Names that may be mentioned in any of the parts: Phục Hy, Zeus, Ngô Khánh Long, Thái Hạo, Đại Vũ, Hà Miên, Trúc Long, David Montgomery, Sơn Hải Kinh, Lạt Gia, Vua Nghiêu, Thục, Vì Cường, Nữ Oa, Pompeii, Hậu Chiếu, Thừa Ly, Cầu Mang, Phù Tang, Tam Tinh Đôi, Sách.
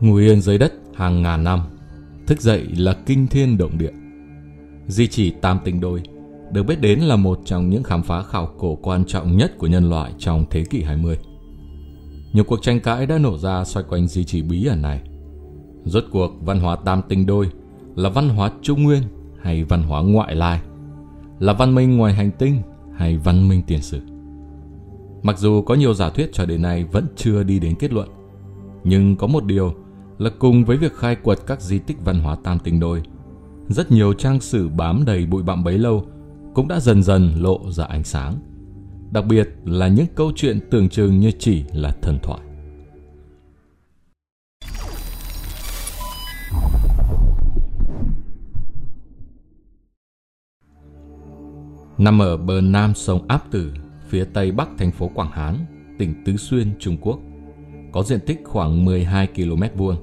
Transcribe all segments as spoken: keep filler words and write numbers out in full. ngủ yên dưới đất hàng ngàn năm, thức dậy là kinh thiên động địa. Di chỉ Tam Tinh Đôi được biết đến là một trong những khám phá khảo cổ quan trọng nhất của nhân loại trong thế kỷ hai mươi. Nhiều cuộc tranh cãi đã nổ ra xoay quanh di chỉ bí ẩn này. Rốt cuộc văn hóa Tam Tinh Đôi là văn hóa Trung Nguyên hay văn hóa ngoại lai? Là văn minh ngoài hành tinh hay văn minh tiền sử? Mặc dù có nhiều giả thuyết cho đến nay vẫn chưa đi đến kết luận, nhưng có một điều là cùng với việc khai quật các di tích văn hóa Tam Tinh Đôi, rất nhiều trang sử bám đầy bụi bặm bấy lâu cũng đã dần dần lộ ra ánh sáng, đặc biệt là những câu chuyện tưởng chừng như chỉ là thần thoại. Nằm ở bờ nam sông Áp Tử, phía tây bắc thành phố Quảng Hán, tỉnh Tứ Xuyên, Trung Quốc, có diện tích khoảng mười hai ki lô mét vuông.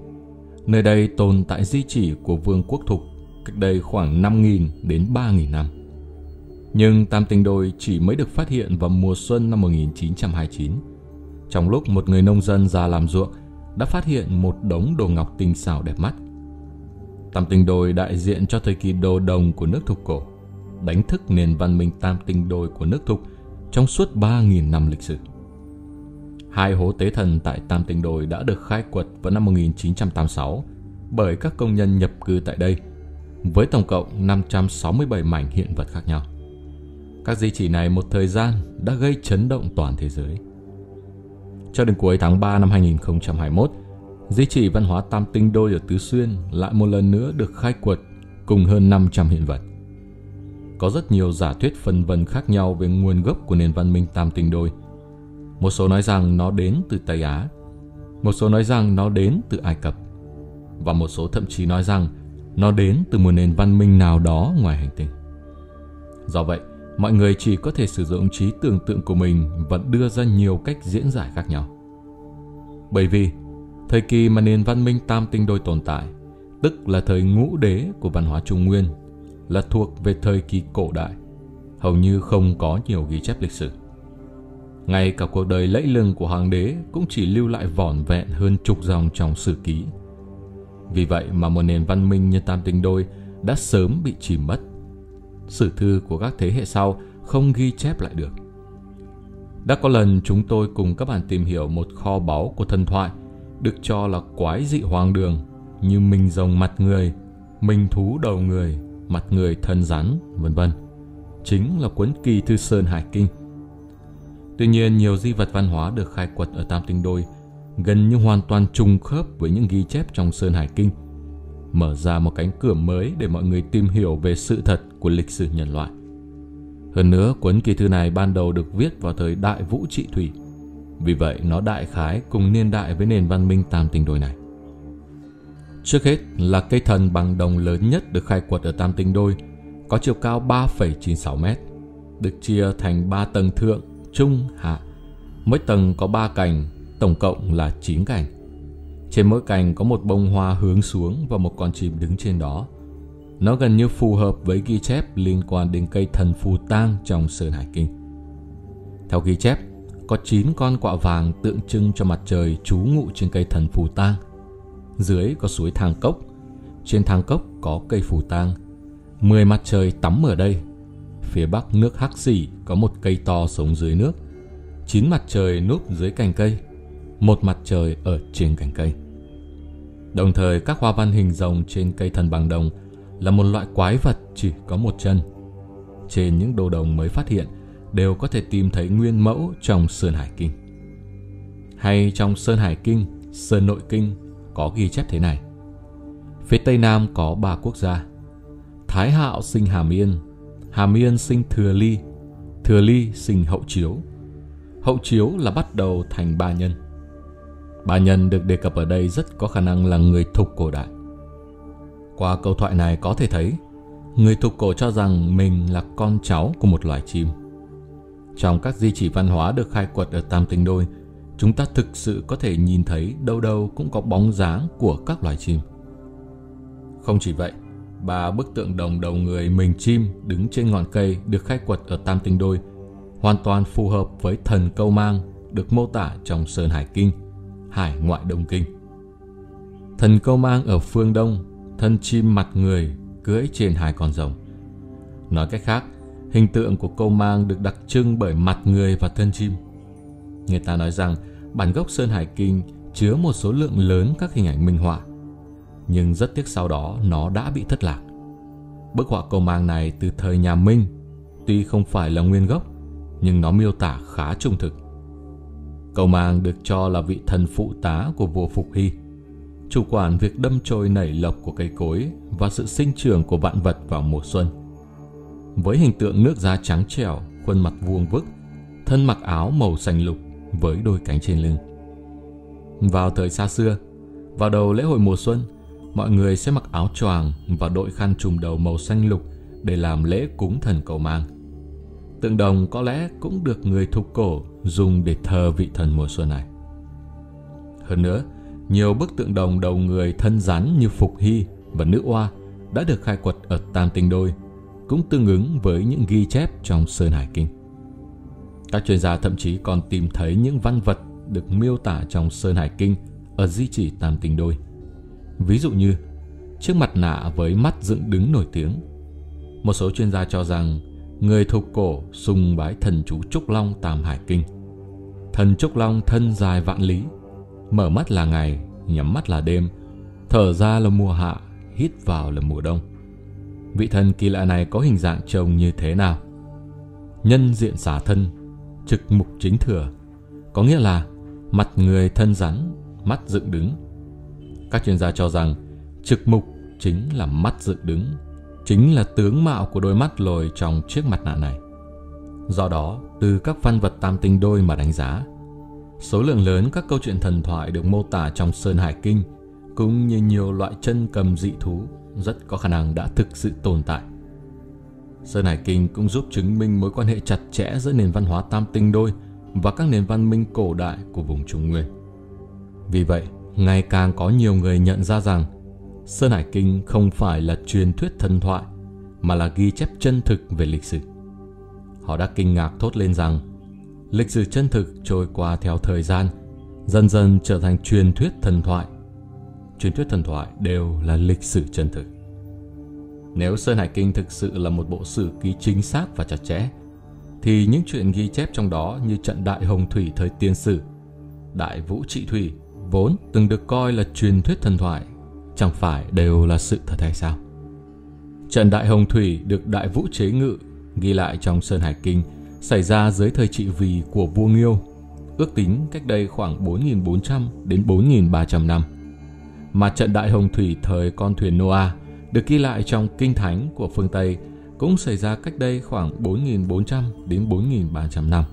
Nơi đây tồn tại di chỉ của Vương quốc Thục cách đây khoảng năm nghìn đến ba nghìn năm. Nhưng Tam Tinh Đôi chỉ mới được phát hiện vào mùa xuân năm một nghìn chín trăm hai mươi chín. Trong lúc một người nông dân ra làm ruộng đã phát hiện một đống đồ ngọc tinh xảo đẹp mắt. Tam Tinh Đôi đại diện cho thời kỳ đồ đồng của nước Thục cổ, đánh thức nền văn minh Tam Tinh Đôi của nước Thục trong suốt ba nghìn năm lịch sử. Hai hố tế thần tại Tam Tinh Đôi đã được khai quật vào năm một nghìn chín trăm tám mươi sáu bởi các công nhân nhập cư tại đây, với tổng cộng năm trăm sáu mươi bảy mảnh hiện vật khác nhau. Các di chỉ này một thời gian đã gây chấn động toàn thế giới. Cho đến cuối tháng ba năm hai nghìn không trăm hai mươi mốt, di chỉ văn hóa Tam Tinh Đôi ở Tứ Xuyên lại một lần nữa được khai quật cùng hơn năm trăm hiện vật. Có rất nhiều giả thuyết phân vân khác nhau về nguồn gốc của nền văn minh Tam Tinh Đôi. Một số nói rằng nó đến từ Tây Á, một số nói rằng nó đến từ Ai Cập, và một số thậm chí nói rằng nó đến từ một nền văn minh nào đó ngoài hành tinh. Do vậy, mọi người chỉ có thể sử dụng trí tưởng tượng của mình và đưa ra nhiều cách diễn giải khác nhau. Bởi vì, thời kỳ mà nền văn minh Tam Tinh Đôi tồn tại, tức là thời ngũ đế của văn hóa Trung Nguyên, là thuộc về thời kỳ cổ đại, hầu như không có nhiều ghi chép lịch sử. Ngay cả cuộc đời lẫy lừng của hoàng đế cũng chỉ lưu lại vỏn vẹn hơn chục dòng trong sử ký. Vì vậy mà một nền văn minh như Tam Tinh Đôi đã sớm bị chìm mất. Sử thư của các thế hệ sau không ghi chép lại được. Đã có lần chúng tôi cùng các bạn tìm hiểu một kho báu của thần thoại được cho là quái dị hoang đường, như mình rồng mặt người, mình thú đầu người, mặt người thân rắn, vân vân. Chính là cuốn kỳ thư Sơn Hải Kinh. Tuy nhiên, nhiều di vật văn hóa được khai quật ở Tam Tinh Đôi gần như hoàn toàn trùng khớp với những ghi chép trong Sơn Hải Kinh, mở ra một cánh cửa mới để mọi người tìm hiểu về sự thật của lịch sử nhân loại. Hơn nữa, cuốn kỳ thư này ban đầu được viết vào thời Đại Vũ Trị Thủy, vì vậy nó đại khái cùng niên đại với nền văn minh Tam Tinh Đôi này. Trước hết là cây thần bằng đồng lớn nhất được khai quật ở Tam Tinh Đôi, có chiều cao ba phẩy chín sáu mét, được chia thành ba tầng thượng, trung, hạ. Mỗi tầng có ba cành, tổng cộng là chín cành. Trên mỗi cành có một bông hoa hướng xuống và một con chim đứng trên đó. Nó gần như phù hợp với ghi chép liên quan đến cây thần Phù Tang trong Sơn Hải Kinh. Theo ghi chép, có chín con quạ vàng tượng trưng cho mặt trời trú ngụ trên cây thần Phù Tang. Dưới có suối Thang Cốc, trên Thang Cốc có cây Phù Tang. Mười mặt trời tắm ở đây. Phía bắc nước Hắc Xỉ có một cây to sống dưới nước, chín mặt trời núp dưới cành cây, một mặt trời ở trên cành cây. Đồng thời, các hoa văn hình rồng trên cây thần bằng đồng là một loại quái vật chỉ có một chân. Trên những đồ đồng mới phát hiện đều có thể tìm thấy nguyên mẫu trong Sơn Hải Kinh. Hay trong Sơn Hải Kinh, Sơn Nội Kinh có ghi chép thế này: phía tây nam có ba quốc gia, Thái Hạo sinh Hà Miên, Hà Miên sinh Thừa Ly, Thừa Ly sinh Hậu Chiếu. Hậu Chiếu là bắt đầu thành Ba Nhân. Ba Nhân được đề cập ở đây rất có khả năng là người Thục cổ đại. Qua câu thoại này có thể thấy, người Thục cổ cho rằng mình là con cháu của một loài chim. Trong các di chỉ văn hóa được khai quật ở Tam Tinh Đôi, chúng ta thực sự có thể nhìn thấy đâu đâu cũng có bóng dáng của các loài chim. Không chỉ vậy, ba bức tượng đồng đầu người mình chim đứng trên ngọn cây được khai quật ở Tam Tinh Đôi hoàn toàn phù hợp với thần Cầu Mang được mô tả trong Sơn Hải Kinh, Hải Ngoại Đông Kinh. Thần Cầu Mang ở phương Đông, thân chim mặt người, cưỡi trên hai con rồng. Nói cách khác, hình tượng của Cầu Mang được đặc trưng bởi mặt người và thân chim. Người ta nói rằng bản gốc Sơn Hải Kinh chứa một số lượng lớn các hình ảnh minh họa, nhưng rất tiếc sau đó nó đã bị thất lạc. Bức họa Cầu Mang này từ thời nhà Minh, tuy không phải là nguyên gốc, nhưng nó miêu tả khá trung thực. Cầu Mang được cho là vị thần phụ tá của vua Phục Hy, chủ quản việc đâm chồi nảy lộc của cây cối và sự sinh trưởng của vạn vật vào mùa xuân. Với hình tượng nước da trắng trẻo, khuôn mặt vuông vức, thân mặc áo màu xanh lục với đôi cánh trên lưng. Vào thời xa xưa, vào đầu lễ hội mùa xuân, mọi người sẽ mặc áo choàng và đội khăn trùm đầu màu xanh lục để làm lễ cúng thần Cầu Mang. Tượng đồng có lẽ cũng được người Thục cổ dùng để thờ vị thần mùa xuân này. Hơn nữa, nhiều bức tượng đồng đầu người thân rắn như Phục Hy và Nữ Oa đã được khai quật ở Tam Tinh Đôi, cũng tương ứng với những ghi chép trong Sơn Hải Kinh. Các chuyên gia thậm chí còn tìm thấy những văn vật được miêu tả trong Sơn Hải Kinh ở di chỉ Tam Tinh Đôi. Ví dụ như chiếc mặt nạ với mắt dựng đứng nổi tiếng. Một số chuyên gia cho rằng người Thục cổ sùng bái thần chú Trúc Long Tam Hải Kinh. Thần Trúc Long thân dài vạn lý, mở mắt là ngày, nhắm mắt là đêm, thở ra là mùa hạ, hít vào là mùa đông. Vị thần kỳ lạ này có hình dạng trông như thế nào? Nhân diện xả thân, trực mục chính thừa, có nghĩa là mặt người thân rắn, mắt dựng đứng. Các chuyên gia cho rằng trực mục chính là mắt dựng đứng, chính là tướng mạo của đôi mắt lồi trong chiếc mặt nạ này. Do đó, từ các văn vật Tam Tinh Đôi mà đánh giá, số lượng lớn các câu chuyện thần thoại được mô tả trong Sơn Hải Kinh cũng như nhiều loại chân cầm dị thú rất có khả năng đã thực sự tồn tại. Sơn Hải Kinh cũng giúp chứng minh mối quan hệ chặt chẽ giữa nền văn hóa Tam Tinh Đôi và các nền văn minh cổ đại của vùng Trung Nguyên. Vì vậy, ngày càng có nhiều người nhận ra rằng Sơn Hải Kinh không phải là truyền thuyết thần thoại mà là ghi chép chân thực về lịch sử. Họ đã kinh ngạc thốt lên rằng lịch sử chân thực trôi qua theo thời gian, dần dần trở thành truyền thuyết thần thoại. Truyền thuyết thần thoại đều là lịch sử chân thực. Nếu Sơn Hải Kinh thực sự là một bộ sử ký chính xác và chặt chẽ, thì những chuyện ghi chép trong đó như trận Đại Hồng Thủy thời Tiên Sử, Đại Vũ Trị Thủy vốn từng được coi là truyền thuyết thần thoại, chẳng phải đều là sự thật hay sao? Trận Đại Hồng Thủy được Đại Vũ chế ngự ghi lại trong Sơn Hải Kinh xảy ra dưới thời trị vì của vua Nghiêu, ước tính cách đây khoảng bốn nghìn bốn trăm đến bốn nghìn ba trăm năm. Mà trận Đại Hồng Thủy thời con thuyền Noa được ghi lại trong Kinh Thánh của phương Tây cũng xảy ra cách đây khoảng bốn nghìn bốn trăm đến bốn nghìn ba trăm năm.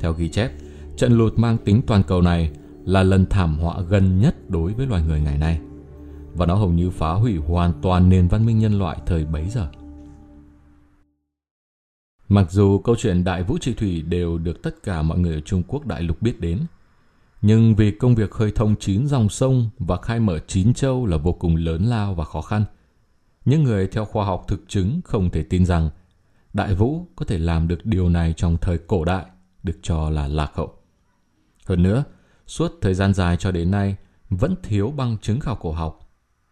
Theo ghi chép, trận lụt mang tính toàn cầu này là lần thảm họa gần nhất đối với loài người ngày nay, và nó hầu như phá hủy hoàn toàn nền văn minh nhân loại thời bấy giờ. Mặc dù câu chuyện Đại Vũ Trị Thủy đều được tất cả mọi người ở Trung Quốc đại lục biết đến, nhưng vì công việc khơi thông chín dòng sông và khai mở chín châu là vô cùng lớn lao và khó khăn, những người theo khoa học thực chứng không thể tin rằng Đại Vũ có thể làm được điều này trong thời cổ đại, được cho là lạc hậu. Hơn nữa, suốt thời gian dài cho đến nay vẫn thiếu bằng chứng khảo cổ học,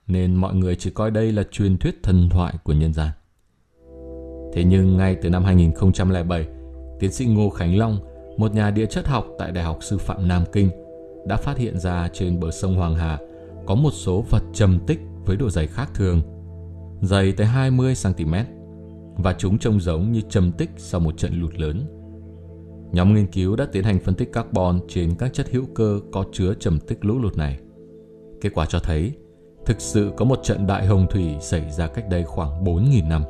nên mọi người chỉ coi đây là truyền thuyết thần thoại của nhân gian. Thế nhưng ngay từ năm hai nghìn không trăm lẻ bảy, tiến sĩ Ngô Khánh Long, một nhà địa chất học tại Đại học Sư phạm Nam Kinh, đã phát hiện ra trên bờ sông Hoàng Hà có một số vật trầm tích với độ dày khác thường, dày tới hai mươi xăng-ti-mét, và chúng trông giống như trầm tích sau một trận lụt lớn. Nhóm nghiên cứu đã tiến hành phân tích carbon trên các chất hữu cơ có chứa trầm tích lũ lụt này. Kết quả cho thấy, thực sự có một trận Đại Hồng Thủy xảy ra cách đây khoảng bốn nghìn năm,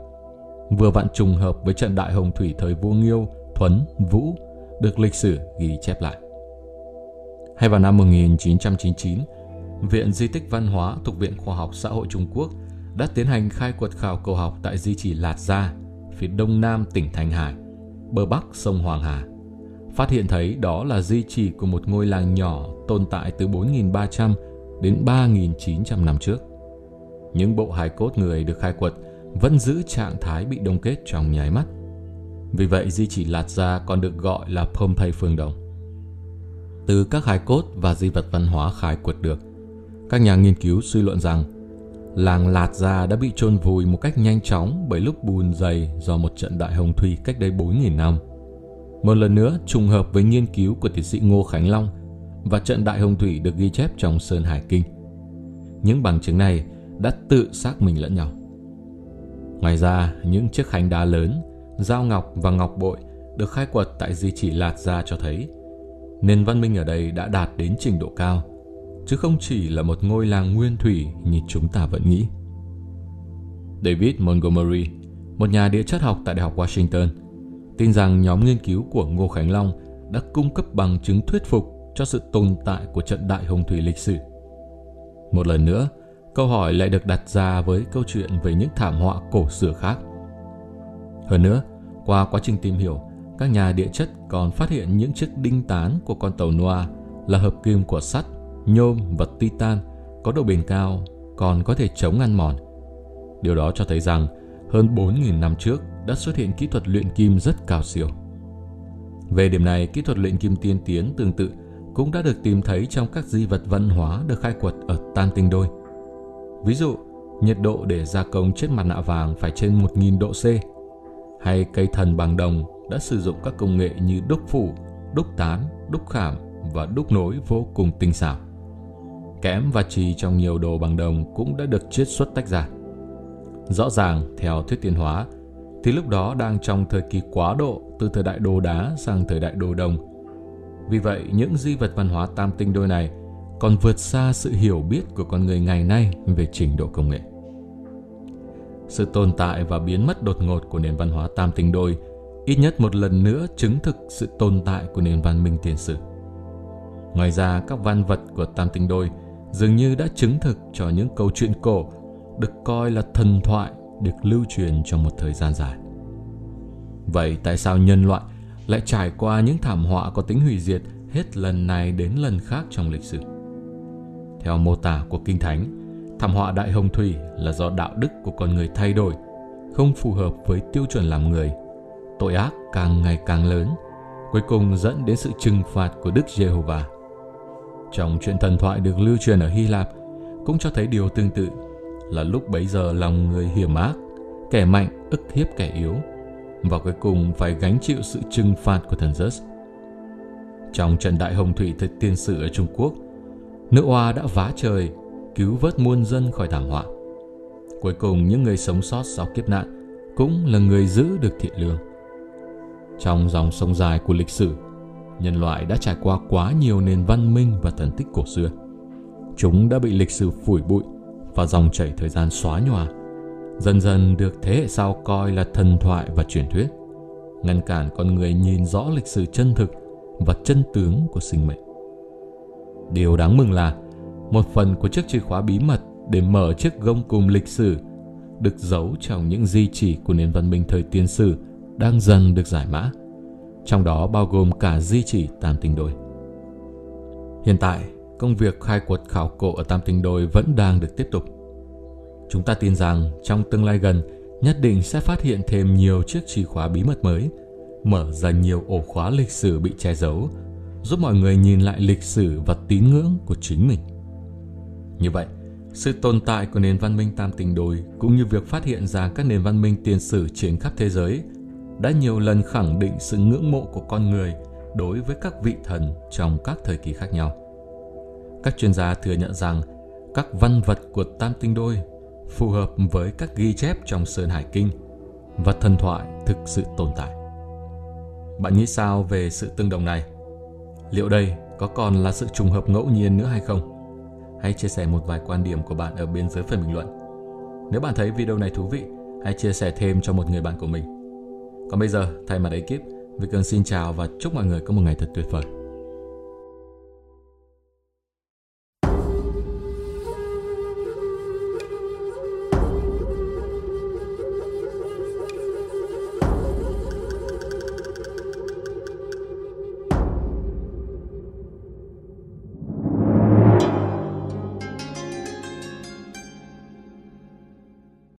vừa vặn trùng hợp với trận Đại Hồng Thủy thời vua Nghiêu, Thuấn, Vũ được lịch sử ghi chép lại. Hay vào năm một nghìn chín trăm chín mươi chín, Viện Di tích Văn hóa thuộc Viện Khoa học Xã hội Trung Quốc đã tiến hành khai quật khảo cổ học tại di chỉ Lạt Gia, phía đông nam tỉnh Thanh Hải, bờ bắc sông Hoàng Hà, phát hiện thấy đó là di chỉ của một ngôi làng nhỏ tồn tại từ bốn nghìn ba trăm đến ba nghìn chín trăm năm trước. Những bộ hài cốt người được khai quật vẫn giữ trạng thái bị đông kết trong nháy mắt. Vì vậy, di chỉ Lạt Gia còn được gọi là Pompeii phương Đông. Từ các hài cốt và di vật văn hóa khai quật được, Các nhà nghiên cứu suy luận rằng làng Lạt Gia đã bị chôn vùi một cách nhanh chóng bởi lớp bùn dày do một trận đại hồng thủy cách đây bốn nghìn năm. Một lần nữa, trùng hợp với nghiên cứu của tiến sĩ Ngô Khánh Long và trận đại hồng thủy được ghi chép trong Sơn Hải Kinh. Những bằng chứng này đã tự xác minh lẫn nhau. Ngoài ra, những chiếc khánh đá lớn, dao ngọc và ngọc bội được khai quật tại di chỉ Lạt Gia cho thấy nền văn minh ở đây đã đạt đến trình độ cao, chứ không chỉ là một ngôi làng nguyên thủy như chúng ta vẫn nghĩ. David Montgomery, một nhà địa chất học tại Đại học Washington, tin rằng nhóm nghiên cứu của Ngô Khánh Long đã cung cấp bằng chứng thuyết phục cho sự tồn tại của trận đại hồng thủy lịch sử. Một lần nữa, câu hỏi lại được đặt ra với câu chuyện về những thảm họa cổ xưa khác. Hơn nữa, qua quá trình tìm hiểu, các nhà địa chất còn phát hiện những chiếc đinh tán của con tàu Noa là hợp kim của sắt, nhôm và titan có độ bền cao, còn có thể chống ăn mòn. Điều đó cho thấy rằng hơn bốn nghìn năm trước đã xuất hiện kỹ thuật luyện kim rất cao siêu. Về điểm này, kỹ thuật luyện kim tiên tiến tương tự cũng đã được tìm thấy trong các di vật văn hóa được khai quật ở Tam Tinh Đôi. Ví dụ, nhiệt độ để gia công chiếc mặt nạ vàng phải trên một nghìn độ C, hay cây thần bằng đồng đã sử dụng các công nghệ như đúc phủ, đúc tán, đúc khảm và đúc nối vô cùng tinh xảo. Kẽm và chì trong nhiều đồ bằng đồng cũng đã được chiết xuất tách ra. Rõ ràng, theo thuyết tiến hóa, thì lúc đó đang trong thời kỳ quá độ từ thời đại đồ đá sang thời đại đồ đồng. Vì vậy, những di vật văn hóa Tam Tinh Đôi này còn vượt xa sự hiểu biết của con người ngày nay về trình độ công nghệ. Sự tồn tại và biến mất đột ngột của nền văn hóa Tam Tinh Đôi ít nhất một lần nữa chứng thực sự tồn tại của nền văn minh tiền sử. Ngoài ra, các văn vật của Tam Tinh Đôi dường như đã chứng thực cho những câu chuyện cổ được coi là thần thoại được lưu truyền trong một thời gian dài. Vậy tại sao nhân loại lại trải qua những thảm họa có tính hủy diệt hết lần này đến lần khác trong lịch sử? Theo mô tả của Kinh Thánh, thảm họa Đại Hồng Thủy là do đạo đức của con người thay đổi, không phù hợp với tiêu chuẩn làm người. Tội ác càng ngày càng lớn, cuối cùng dẫn đến sự trừng phạt của Đức Giê-hô-va. Trong chuyện thần thoại được lưu truyền ở Hy Lạp cũng cho thấy điều tương tự, là lúc bấy giờ lòng người hiểm ác, kẻ mạnh ức hiếp kẻ yếu, và cuối cùng phải gánh chịu sự trừng phạt của thần Zeus. Trong trận đại hồng thủy thực tiên sử ở Trung Quốc, Nữ Oa đã vá trời, cứu vớt muôn dân khỏi thảm họa. Cuối cùng những người sống sót sau kiếp nạn cũng là người giữ được thiện lương. Trong dòng sông dài của lịch sử, nhân loại đã trải qua quá nhiều nền văn minh và thần tích cổ xưa. Chúng đã bị lịch sử phủi bụi và dòng chảy thời gian xóa nhòa, dần dần được thế hệ sau coi là thần thoại và truyền thuyết, ngăn cản con người nhìn rõ lịch sử chân thực và chân tướng của sinh mệnh. Điều đáng mừng là một phần của chiếc chìa khóa bí mật để mở chiếc gông cùm lịch sử được giấu trong những di chỉ của nền văn minh thời tiền sử đang dần được giải mã, trong đó bao gồm cả di chỉ Tam Tinh Đôi. Hiện tại, công việc khai quật khảo cổ ở Tam Tinh Đôi vẫn đang được tiếp tục. Chúng ta tin rằng trong tương lai gần, nhất định sẽ phát hiện thêm nhiều chiếc chìa khóa bí mật mới, mở ra nhiều ổ khóa lịch sử bị che giấu, giúp mọi người nhìn lại lịch sử và tín ngưỡng của chính mình. Như vậy, sự tồn tại của nền văn minh Tam Tinh Đôi cũng như việc phát hiện ra các nền văn minh tiền sử trên khắp thế giới đã nhiều lần khẳng định sự ngưỡng mộ của con người đối với các vị thần trong các thời kỳ khác nhau. Các chuyên gia thừa nhận rằng các văn vật của Tam Tinh Đôi phù hợp với các ghi chép trong Sơn Hải Kinh và thần thoại thực sự tồn tại. Bạn nghĩ sao về sự tương đồng này? Liệu đây có còn là sự trùng hợp ngẫu nhiên nữa hay không? Hãy chia sẻ một vài quan điểm của bạn ở bên dưới phần bình luận. Nếu bạn thấy video này thú vị, hãy chia sẻ thêm cho một người bạn của mình. Còn bây giờ, thay mặt ekip, Vì Cường xin chào và chúc mọi người có một ngày thật tuyệt vời.